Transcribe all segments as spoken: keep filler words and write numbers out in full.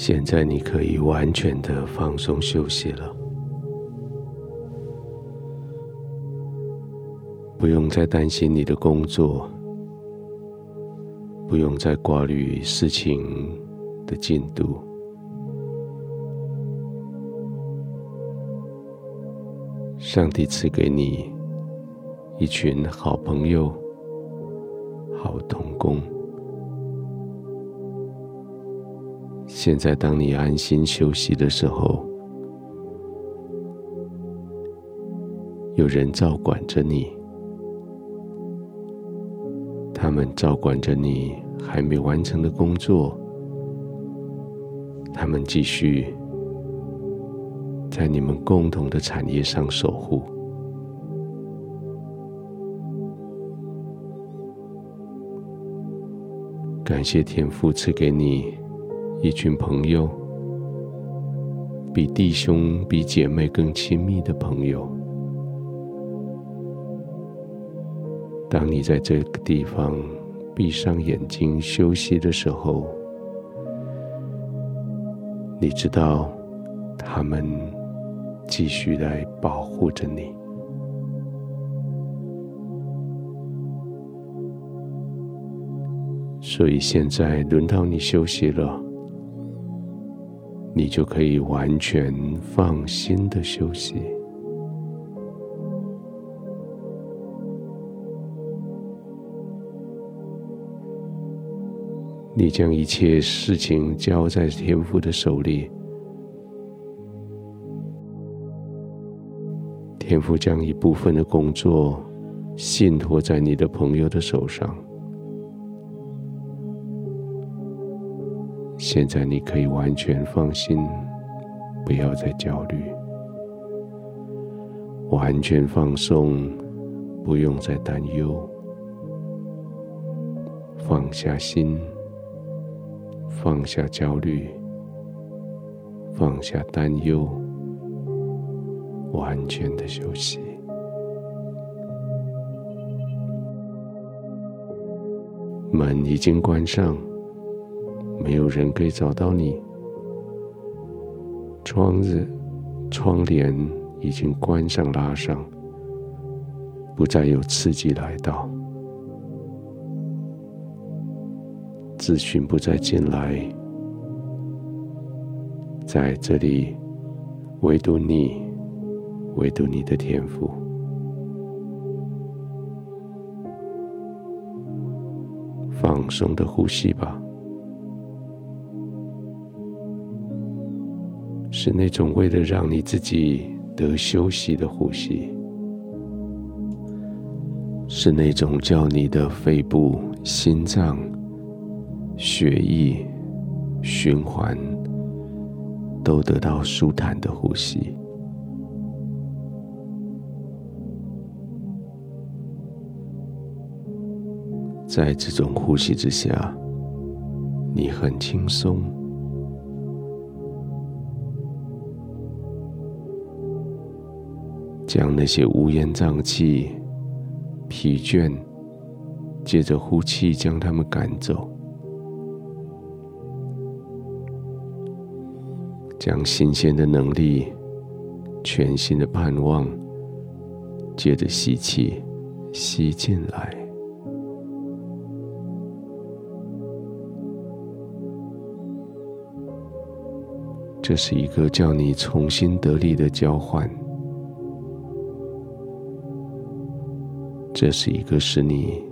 现在你可以完全的放松休息了，不用再担心你的工作，不用再挂虑事情的进度，上帝赐给你一群好朋友、好同工。现在当你安心休息的时候，有人照管着你，他们照管着你还没完成的工作，他们继续在你们共同的产业上守护。感谢天父赐给你一群朋友，比弟兄、比姐妹更亲密的朋友。当你在这个地方闭上眼睛休息的时候，你知道他们继续来保护着你。所以现在轮到你休息了，你就可以完全放心的休息。你将一切事情交在天父的手里，天父将一部分的工作信托在你的朋友的手上。现在你可以完全放心，不要再焦虑，完全放松，不用再担忧，放下心，放下焦虑，放下担忧，完全的休息。门已经关上，没有人可以找到你。窗子、窗帘已经关上拉上，不再有刺激来到。资讯不再进来，在这里唯独你，唯独你的天父。放松的呼吸吧，是那种为了让你自己得休息的呼吸，是那种叫你的肺部、心脏、血液循环都得到舒坦的呼吸。在这种呼吸之下，你很轻松，将那些乌烟瘴气、疲倦，借着呼气将它们赶走，将新鲜的能力、全新的盼望，借着吸气吸进来。这是一个叫你重新得力的交换，这是一个使你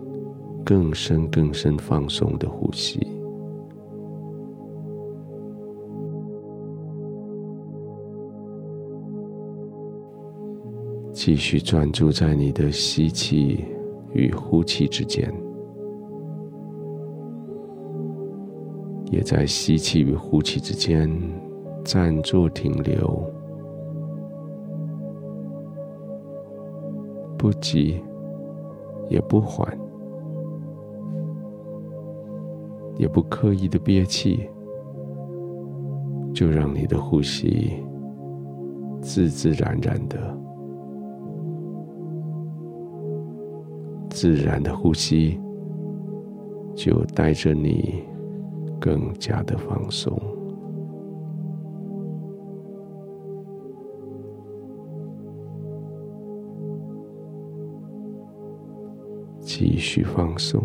更深更深放松的呼吸。继续专注在你的吸气与呼气之间，也在吸气与呼气之间暂作停留，不急也不缓，也不刻意的憋气，就让你的呼吸自自然然的自然的呼吸，就带着你更加的放松。继续放松。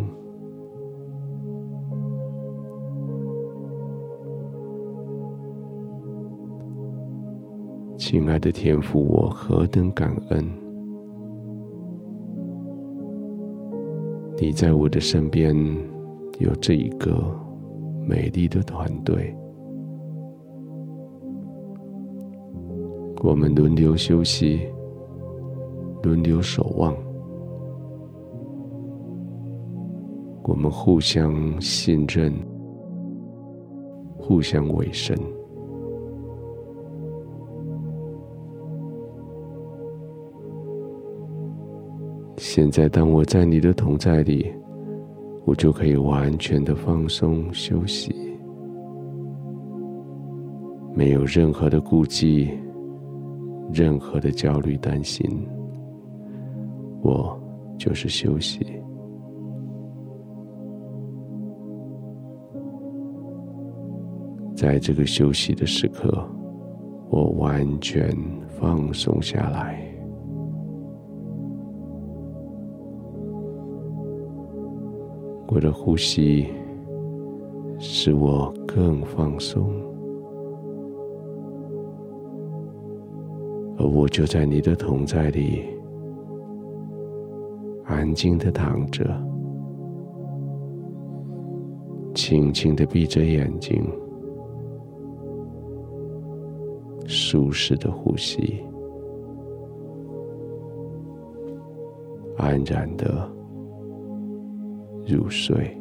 亲爱的天父，我何等感恩，你在我的身边有这一个美丽的团队，我们轮流休息，轮流守望，我们互相信任，互相委身。现在当我在你的同在里，我就可以完全的放松休息，没有任何的顾忌，任何的焦虑担心，我就是休息。在这个休息的时刻，我完全放松下来。我的呼吸使我更放松，而我就在你的同在里安静地躺着，轻轻地闭着眼睛，舒适的呼吸，安然地入睡。